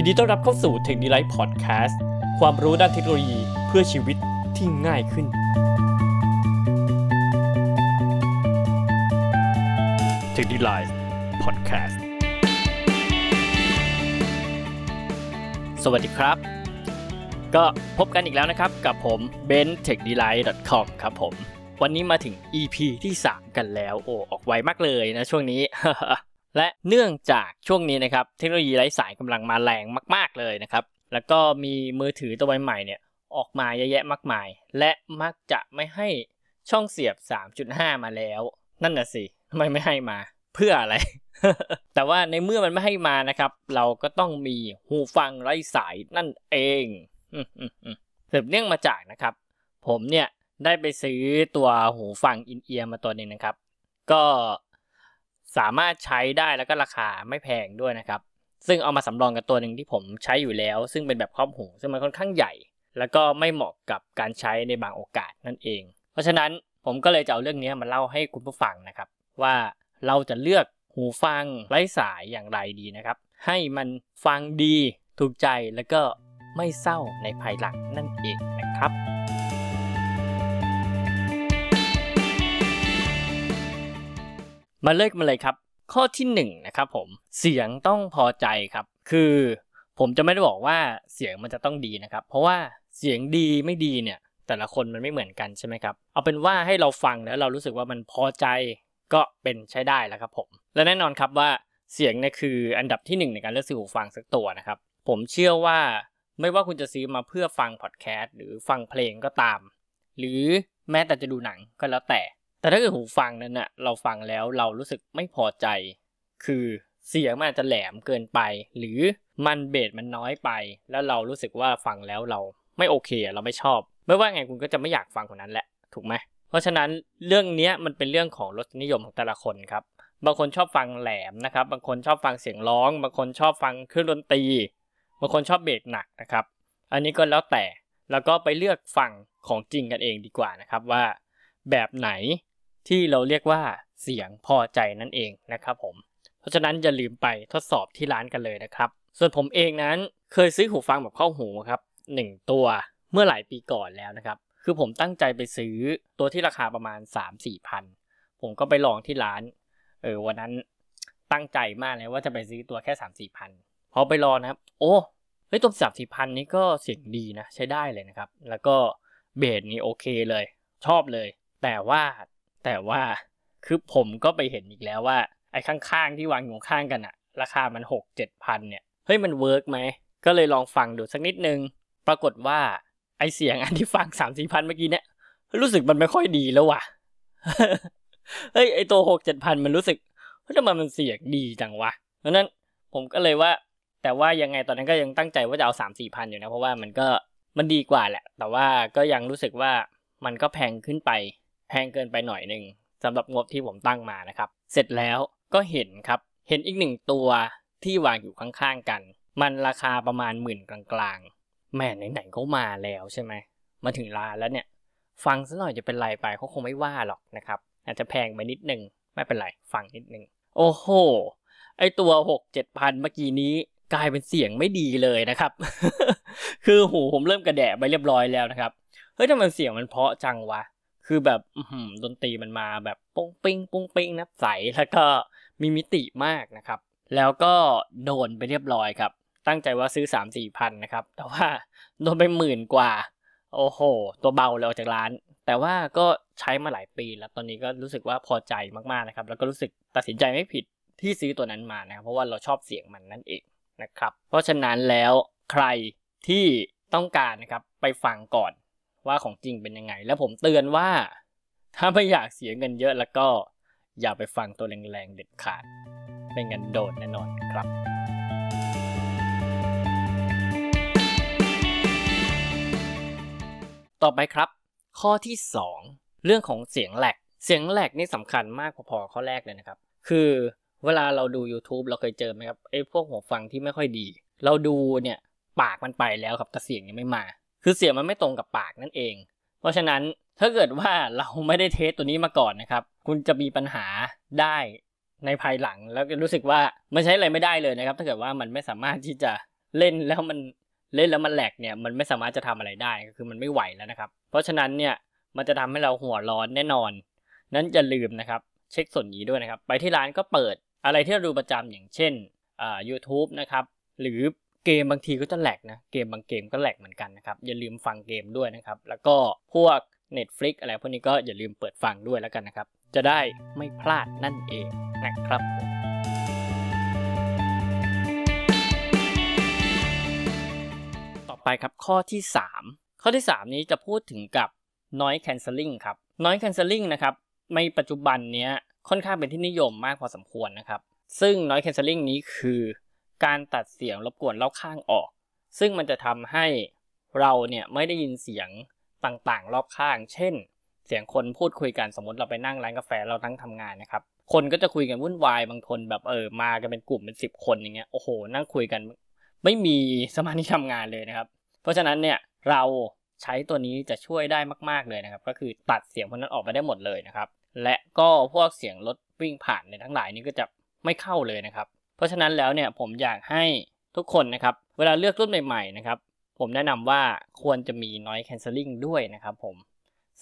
ยินดีต้อนรับเข้าสู่ Tech Delight Podcast ความรู้ด้านเทคโนโลยีเพื่อชีวิตที่ง่ายขึ้น Tech Delight Podcast สวัสดีครับก็พบกันอีกแล้วนะครับกับผม Ben TechDelight.com ครับผมวันนี้มาถึง EP ที่ 3 กันแล้วโอ้ออกไวมากเลยนะช่วงนี้ และเนื่องจากช่วงนี้นะครับเทคโนโลยีไร้สายกำลังมาแรงมากๆเลยนะครับแล้วก็มีมือถือตัวใหม่เนี่ยออกมาเยอะแยะมากมายและมักจะไม่ให้ช่องเสียบ 3.5 มาแล้วนั่นน่ะสิทำไมไม่ให้มาเพื่ออะไร แต่ว่าในเมื่อมันไม่ให้มานะครับเราก็ต้องมีหูฟังไร้สายนั่นเองสืบเนื่องมาจากนะครับผมเนี่ยได้ไปซื้อตัวหูฟังอินเอียร์มาตัวนึงนะครับก็สามารถใช้ได้แล้วก็ราคาไม่แพงด้วยนะครับซึ่งเอามาสำรองกับตัวนึงที่ผมใช้อยู่แล้วซึ่งเป็นแบบครอบหูซึ่งมันค่อนข้างใหญ่แล้วก็ไม่เหมาะกับการใช้ในบางโอกาสนั่นเองเพราะฉะนั้นผมก็เลยจะเอาเรื่องนี้มาเล่าให้คุณผู้ฟังนะครับว่าเราจะเลือกหูฟังไร้สายอย่างไรดีนะครับให้มันฟังดีถูกใจแล้วก็ไม่เศร้าในภายหลังนั่นเองนะครับมาเลยครับข้อที่1นะครับผมเสียงต้องพอใจครับคือผมจะไม่ได้บอกว่าเสียงมันจะต้องดีนะครับเพราะว่าเสียงดีไม่ดีเนี่ยแต่ละคนมันไม่เหมือนกันใช่ไหมครับเอาเป็นว่าให้เราฟังแล้วเรารู้สึกว่ามันพอใจก็เป็นใช้ได้แล้วครับผมและแน่นอนครับว่าเสียงเนี่ยคืออันดับที่1ในการเลือกซื้อหูฟังสักตัวนะครับผมเชื่อว่าไม่ว่าคุณจะซื้อมาเพื่อฟังพอดแคสต์หรือฟังเพลงก็ตามหรือแม้แต่จะดูหนังก็แล้วแต่ถ้าเกิดหูฟังนั้นน่ะเราฟังแล้วเรารู้สึกไม่พอใจคือเสียงมันอาจจะแหลมเกินไปหรือมันเบสมันน้อยไปแล้วเรารู้สึกว่าฟังแล้วเราไม่โอเคเราไม่ชอบไม่ว่าไงคุณก็จะไม่อยากฟังคนนั้นแหละถูกไหมเพราะฉะนั้นเรื่องนี้มันเป็นเรื่องของรสนิยมของแต่ละคนครับบางคนชอบฟังแหลมนะครับบางคนชอบฟังเสียงร้องบางคนชอบฟังเครื่องดนตรีบางคนชอบเบสหนักนะครับอันนี้ก็แล้วแต่แล้วก็ไปเลือกฟังของจริงกันเองดีกว่านะครับว่าแบบไหนที่เราเรียกว่าเสียงพอใจนั่นเองนะครับผมเพราะฉะนั้นอย่าลืมไปทดสอบที่ร้านกันเลยนะครับส่วนผมเองนั้นเคยซื้อหูฟังแบบเข้าหูครับ1ตัวเมื่อหลายปีก่อนแล้วนะครับคือผมตั้งใจไปซื้อตัวที่ราคาประมาณ 3-4,000 ผมก็ไปลองที่ร้านวันนั้นตั้งใจมากเลยว่าจะไปซื้อตัวแค่ 3-4,000 พอไปลองนะครับโอ้เฮ้ยตัว 3-4,000 นี่ก็เสียงดีนะใช้ได้เลยนะครับแล้วก็เบสนี่โอเคเลยชอบเลยแต่ว่าคือผมก็ไปเห็นอีกแล้วว่าไอ้ข้างๆที่วางอยู่ข้างกันอะราคามัน 6-7,000 เนี่ยเฮ้ยมันเวิร์กไหมก็เลยลองฟังดูสักนิดนึงปรากฏว่าไอ้เสียงอันที่ฟัง 3-4,000 เมื่อกี้เนี่ยรู้สึกมันไม่ค่อยดีแล้วว่ะ เฮ้ยไอ้ตัว 6-7,000 มันรู้สึกว่าทำไมมันเสียงดีจังวะเพราะนั้นผมก็เลยว่าแต่ว่ายังไงตอนนั้นก็ยังตั้งใจว่าจะเอา 3-4,000 อยู่นะเพราะว่ามันดีกว่าแหละแต่ว่าก็ยังรู้สึกว่ามันก็แพงเกินไปหน่อยนึงสำหรับงบที่ผมตั้งมานะครับเสร็จแล้วก็เห็นครับเห็นอีก1ตัวที่วางอยู่ข้างๆกันมันราคาประมาณ10,000กลางๆแม่ไหนๆก็มาแล้วใช่ไหมมาถึงร้านแล้วเนี่ยฟังซะหน่อยจะเป็นไรไปเขาคงไม่ว่าหรอกนะครับอาจจะแพงไปนิดนึงไม่เป็นไรฟังนิดนึงโอ้โหไอตัว 6-7,000 เมื่อกี้นี้กลายเป็นเสียงไม่ดีเลยนะครับ คือหูผมเริ่มกระแดะไปเรียบร้อยแล้วนะครับเฮ้ยทำไมเสียงมันเพราะจังวะคือแบบดนตรีมันมาแบบปุ้งปิ้งปุ้งปิ้งนับใสแล้วก็มีมิติมากนะครับแล้วก็โดนไปเรียบร้อยครับตั้งใจว่าซื้อ 3-4,000 นะครับแต่ว่าโดนไป10,000กว่าโอ้โหตัวเบาเลยออกจากร้านแต่ว่าก็ใช้มาหลายปีแล้วตอนนี้ก็รู้สึกว่าพอใจมากๆนะครับแล้วก็รู้สึกตัดสินใจไม่ผิดที่ซื้อตัวนั้นมานะครับเพราะว่าเราชอบเสียงมันนั่นเองนะครับเพราะฉะนั้นแล้วใครที่ต้องการนะครับไปฟังก่อนว่าของจริงเป็นยังไงแล้วผมเตือนว่าถ้าไม่อยากเสียเงินเยอะแล้วก็อย่าไปฟังตัวแรงๆเด็ดขาดไม่งั้นโดนแน่นอนครับต่อไปครับข้อที่2เรื่องของเสียงแหลกนี่สำคัญมากพอๆข้อแรกเลยนะครับคือเวลาเราดู YouTube เราเคยเจอไหมครับไอ้พวกหูฟังที่ไม่ค่อยดีเราดูเนี่ยปากมันไปแล้วครับแต่เสียงยังไม่มาคือเสียงมันไม่ตรงกับปากนั่นเองเพราะฉะนั้นถ้าเกิดว่าเราไม่ได้เทสตัวนี้มาก่อนนะครับคุณจะมีปัญหาได้ในภายหลังแล้วรู้สึกว่ามันใช้อะไรไม่ได้เลยนะครับถ้าเกิดว่ามันไม่สามารถที่จะ เล่นแล้วมันแหลกเนี่ยมันไม่สามารถจะทำอะไรได้ก็คือมันไม่ไหวแล้วนะครับเพราะฉะนั้นเนี่ยมันจะทำให้เราหัวร้อนแน่นอนนั้นอย่าลืมนะครับเช็คส่วนนี้ด้วยนะครับไปที่ร้านก็เปิดอะไรที่เราดูประจำอย่างเช่นYouTube นะครับหรือเกมบางทีก็จะแหลกนะเกมบางเกมก็แหลกเหมือนกันนะครับอย่าลืมฟังเกมด้วยนะครับแล้วก็พวก Netflix อะไรพวกนี้ก็อย่าลืมเปิดฟังด้วยแล้วกันนะครับจะได้ไม่พลาดนั่นเองนะครับต่อไปครับข้อที่3นี้จะพูดถึงกับ Noise Cancelling ครับ Noise Cancelling นะครับในปัจจุบันเนี้ยค่อนข้างเป็นที่นิยมมากพอสมควรนะครับซึ่ง Noise Cancelling นี้คือการตัดเสียงรบกวนรอบข้างออกซึ่งมันจะทำให้เราเนี่ยไม่ได้ยินเสียงต่างๆรอบข้างเช่นเสียงคนพูดคุยกันสมมติเราไปนั่งร้านกาแฟเราทั้งทำงานนะครับคนก็จะคุยกันวุ่นวายบางคนแบบมากันเป็นกลุ่มเป็น10คนอย่างเงี้ยโอ้โหนั่งคุยกันไม่มีสมาธิทำงานเลยนะครับเพราะฉะนั้นเนี่ยเราใช้ตัวนี้จะช่วยได้มากๆเลยนะครับก็คือตัดเสียงพวกนั้นออกไปได้หมดเลยนะครับและก็พวกเสียงรถวิ่งผ่านในทั้งหลายนี้ก็จะไม่เข้าเลยนะครับเพราะฉะนั้นแล้วเนี่ยผมอยากให้ทุกคนนะครับเวลาเลือกรุ่นใหม่ๆนะครับผมแนะนำว่าควรจะมี Noise Cancelling ด้วยนะครับผม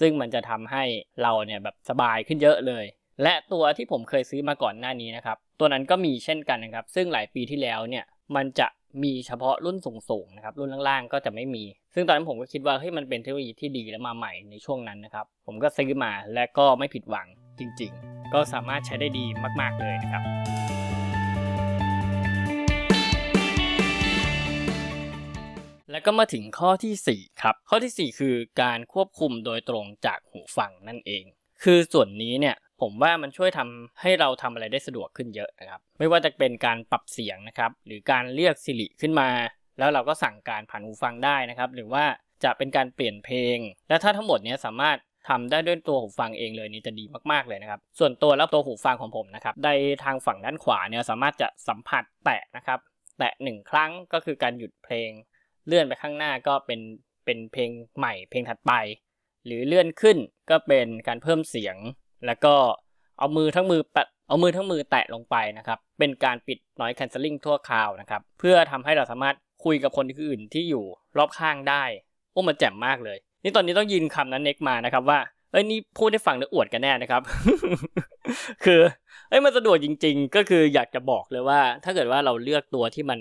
ซึ่งมันจะทำให้เราเนี่ยแบบสบายขึ้นเยอะเลยและตัวที่ผมเคยซื้อมาก่อนหน้านี้นะครับตัวนั้นก็มีเช่นกันนะครับซึ่งหลายปีที่แล้วเนี่ยมันจะมีเฉพาะรุ่นสูงๆนะครับรุ่นล่างๆก็จะไม่มีซึ่งตอนนั้นผมก็คิดว่าเฮ้ยมันเป็นเทคโนโลยีที่ดีและมาใหม่ในช่วงนั้นนะครับผมก็ซื้อมาและก็ไม่ผิดหวังจริงๆก็สามารถใช้ได้ดีมากๆเลยนะครับแล้วก็มาถึงข้อที่4ครับข้อที่4คือการควบคุมโดยตรงจากหูฟังนั่นเองคือส่วนนี้เนี่ยผมว่ามันช่วยทำให้เราทำอะไรได้สะดวกขึ้นเยอะนะครับไม่ว่าจะเป็นการปรับเสียงนะครับหรือการเรียก Siri ขึ้นมาแล้วเราก็สั่งการผ่านหูฟังได้นะครับหรือว่าจะเป็นการเปลี่ยนเพลงและถ้าทั้งหมดนี้สามารถทำได้ด้วยตัวหูฟังเองเลยนี่จะดีมากๆเลยนะครับส่วนตัวแล้วตัวหูฟังของผมนะครับในทางฝั่งด้านขวาเนี่ยสามารถจะสัมผัสแตะนะครับแตะ1ครั้งก็คือการหยุดเพลงเลื่อนไปข้างหน้าก็เป็นเพลงใหม่เพลงถัดไปหรือเลื่อนขึ้นก็เป็นการเพิ่มเสียงแล้วก็เอามือทั้งมือแตะลงไปนะครับเป็นการปิด Noise Cancelling ทั่วคราวนะครับเพื่อทำให้เราสามารถคุยกับคนอื่นที่อยู่รอบข้างได้โอ้มันแจ่มมากเลยนี่ตอนนี้ต้องยินคำนั้นเน็กมานะครับว่าเอ้ยนี่พูดให้ฟังหรืออวดกันแน่นะครับ คือเอ้ยมันสะดวกจริงๆก็คืออยากจะบอกเลยว่าถ้าเกิดว่าเราเลือกตัวที่มัน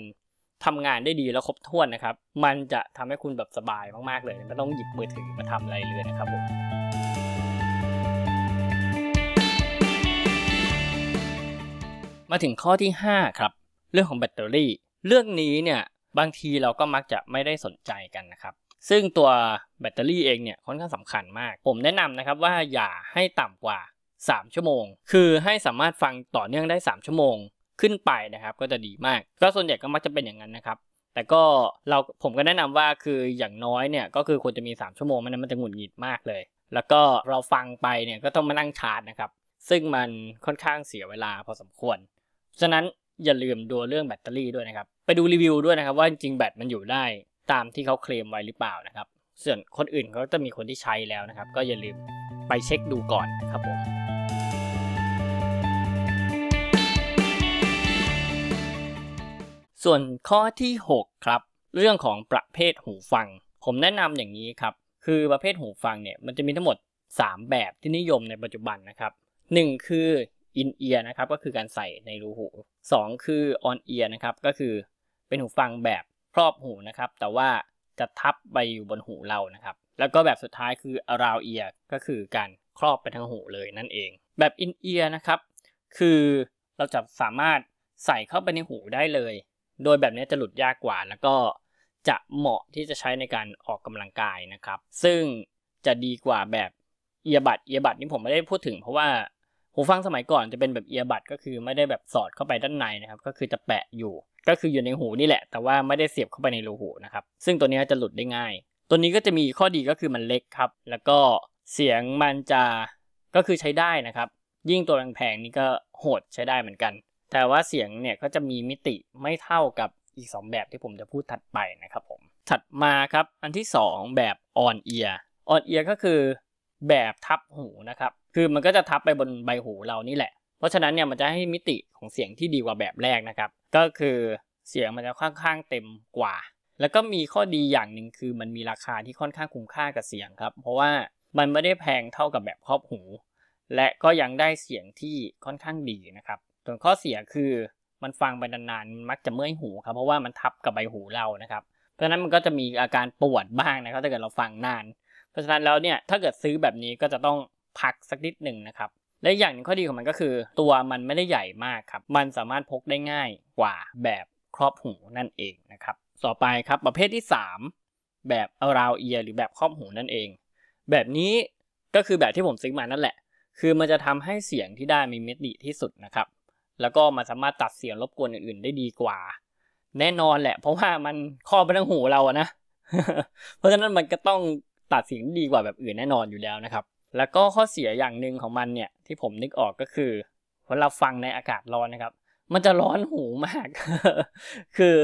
ทำงานได้ดีแล้วครบถ้วนนะครับมันจะทำให้คุณแบบสบายมากๆเลยไม่ต้องหยิบมือถือมาทำอะไรเลยนะครับผมมาถึงข้อที่5ครับเรื่องของแบตเตอรี่เรื่องนี้เนี่ยบางทีเราก็มักจะไม่ได้สนใจกันนะครับซึ่งตัวแบตเตอรี่เองเนี่ยค่อนข้างสำคัญมากผมแนะนำนะครับว่าอย่าให้ต่ำกว่า3ชั่วโมงคือให้สามารถฟังต่อเนื่องได้3ชั่วโมงขึ้นไปนะครับก็จะดีมากก็ส่วนใหญ่ก็มักจะเป็นอย่างนั้นนะครับแต่ก็ผมก็แนะนำว่าคืออย่างน้อยเนี่ยก็คือควรจะมี3ชั่วโมงไม่งั้นมันจะหงุดหงิดมากเลยแล้วก็เราฟังไปเนี่ยก็ต้องมานั่งชาร์จนะครับซึ่งมันค่อนข้างเสียเวลาพอสมควรฉะนั้นอย่าลืมดูเรื่องแบตเตอรี่ด้วยนะครับไปดูรีวิวด้วยนะครับว่าจริงแบตมันอยู่ได้ตามที่เขาเคลมไว้หรือเปล่านะครับส่วนคนอื่นเขาจะมีคนที่ใช้แล้วนะครับก็อย่าลืมไปเช็คดูก่อนนะครับผมส่วนข้อที่6ครับเรื่องของประเภทหูฟังผมแนะนำอย่างนี้ครับคือประเภทหูฟังเนี่ยมันจะมีทั้งหมด3แบบที่นิยมในปัจจุบันนะครับ1คือ in ear นะครับก็คือการใส่ในรูหู2คือ on ear นะครับก็คือเป็นหูฟังแบบครอบหูนะครับแต่ว่าจะทับไปอยู่บนหูเรานะครับแล้วก็แบบสุดท้ายคือ around ear ก็คือการครอบไปทั้งหูเลยนั่นเองแบบ in ear นะครับคือเราจะสามารถใส่เข้าไปในหูได้เลยโดยแบบนี้จะหลุดยากกว่าแล้วก็จะเหมาะที่จะใช้ในการออกกำลังกายนะครับซึ่งจะดีกว่าแบบเอียบัดนี่ผมไม่ได้พูดถึงเพราะว่าหูฟังสมัยก่อนจะเป็นแบบเอียบัดก็คือไม่ได้แบบสอดเข้าไปด้านในนะครับก็คือจะแปะอยู่ก็คืออยู่ในหูนี่แหละแต่ว่าไม่ได้เสียบเข้าไปในรูหูนะครับซึ่งตัวนี้จะหลุดได้ง่ายตัวนี้ก็จะมีข้อดีก็คือมันเล็กครับแล้วก็เสียงมันจะก็คือใช้ได้นะครับยิ่งตัวแพงๆนี่ก็โหดใช้ได้เหมือนกันแต่ว่าเสียงเนี่ยก็จะมีมิติไม่เท่ากับอีก2แบบที่ผมจะพูดถัดไปนะครับผมถัดมาครับอันที่2แบบ on ear on ear ก็คือแบบทับหูนะครับคือมันก็จะทับไปบนใบหูเรานี่แหละเพราะฉะนั้นเนี่ยมันจะให้มิติของเสียงที่ดีกว่าแบบแรกนะครับก็คือ เสียงมันจะค่อนข้างเต็มกว่าแล้วก็มีข้อดีอย่างหนึ่งคือมันมีราคาที่ค่อนข้างคุ้มค่ากับเสียงครับเพราะว่ามันไม่ได้แพงเท่ากับแบบครอบหูและก็ยังได้เสียงที่ค่อนข้างดีนะครับส่วนข้อเสียคือมันฟังไปนานๆมักจะเมื่อยหูครับเพราะว่ามันทับกับใบหูเรานะครับเพราะฉะนั้นมันก็จะมีอาการปวดบ้างนะครับถ้าเกิดเราฟังนานเพราะฉะนั้นแล้วเนี่ยถ้าเกิดซื้อแบบนี้ก็จะต้องพักสักนิดนึงนะครับและอย่างหนึ่งข้อดีของมันก็คือตัวมันไม่ได้ใหญ่มากครับมันสามารถพกได้ง่ายกว่าแบบครอบหูนั่นเองนะครับต่อไปครับประเภทที่3แบบAround Earหรือแบบครอบหูนั่นเองแบบนี้ก็คือแบบที่ผมซื้อมานั่นแหละคือมันจะทำให้เสียงที่ได้มีเมโลดี้ที่สุดนะครับแล้วก็มันสามารถตัดเสียงรบกวนอื่นๆได้ดีกว่าแน่นอนแหละเพราะว่ามันครอบไปทั้งหูเราอะนะ เพราะฉะนั้นมันก็ต้องตัดเสียงดีกว่าแบบอื่นแน่นอนอยู่แล้วนะครับแล้วก็ข้อเสียอย่างนึงของมันเนี่ยที่ผมนึกออกก็คือเวลาฟังในอากาศร้อนนะครับมันจะร้อนหูมาก คือ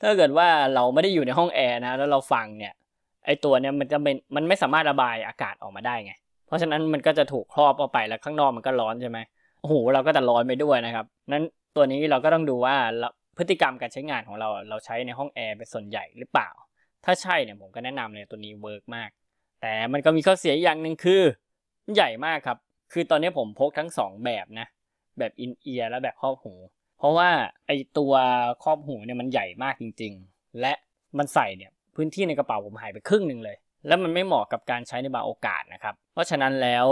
ถ้าเกิดว่าเราไม่ได้อยู่ในห้องแอร์นะแล้วเราฟังเนี่ยไอ้ตัวเนี่ยมันไม่สามารถระบายอากาศออกมาได้ไงเพราะฉะนั้นมันก็จะถูกครอบเอาไปแล้วข้างนอกมันก็ร้อนใช่ไหมโอ้โหเราก็จะร้อนไปด้วยนะครับนั้นตัวนี้เราก็ต้องดูว่าพฤติกรรมการใช้งานของเราใช้ในห้องแอร์เป็นส่วนใหญ่หรือเปล่าถ้าใช่เนี่ยผมก็แนะนำเลยตัวนี้เวิร์กมากแต่มันก็มีข้อเสียอย่างนึงคือใหญ่มากครับคือตอนนี้ผมพกทั้ง2แบบนะแบบอินเอียร์และแบบครอบหูเพราะว่าไอ้ตัวครอบหูเนี่ยมันใหญ่มากจริงๆและมันใส่เนี่ยพื้นที่ในกระเป๋าผมหายไปครึ่งนึงเลยแล้วมันไม่เหมาะกับการใช้ในบางโอกาสนะครับเพราะฉะนั้นแล้ว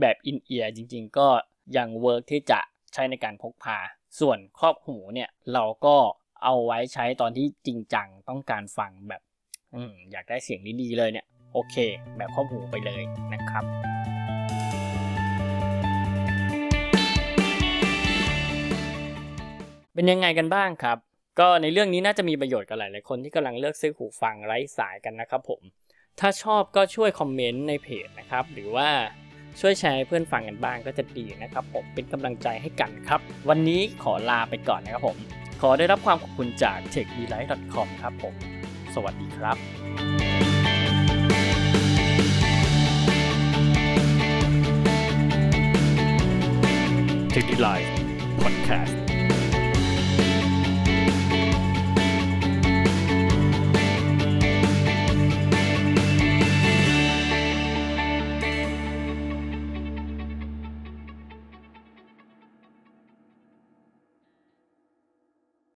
แบบอินเอียร์จริงๆก็ยังเวิร์กที่จะใช้ในการพกพาส่วนครอบหูเนี่ยเราก็เอาไว้ใช้ตอนที่จริงจังต้องการฟังแบบอยากได้เสียงดีๆเลยเนี่ยโอเคแบบครอบหูไปเลยนะครับเป็นยังไงกันบ้างครับก็ในเรื่องนี้น่าจะมีประโยชน์กับหลายๆคนที่กำลังเลือกซื้อหูฟังไร้สายกันนะครับผมถ้าชอบก็ช่วยคอมเมนต์ในเพจนะครับหรือว่าช่วยแชร์ให้เพื่อนฟังกันบ้างก็จะดีนะครับผมเป็นกำลังใจให้กันครับวันนี้ขอลาไปก่อนนะครับผมขอได้รับความขอบคุณจาก techvlife.com ครับผมสวัสดีครับTechDelight Podcast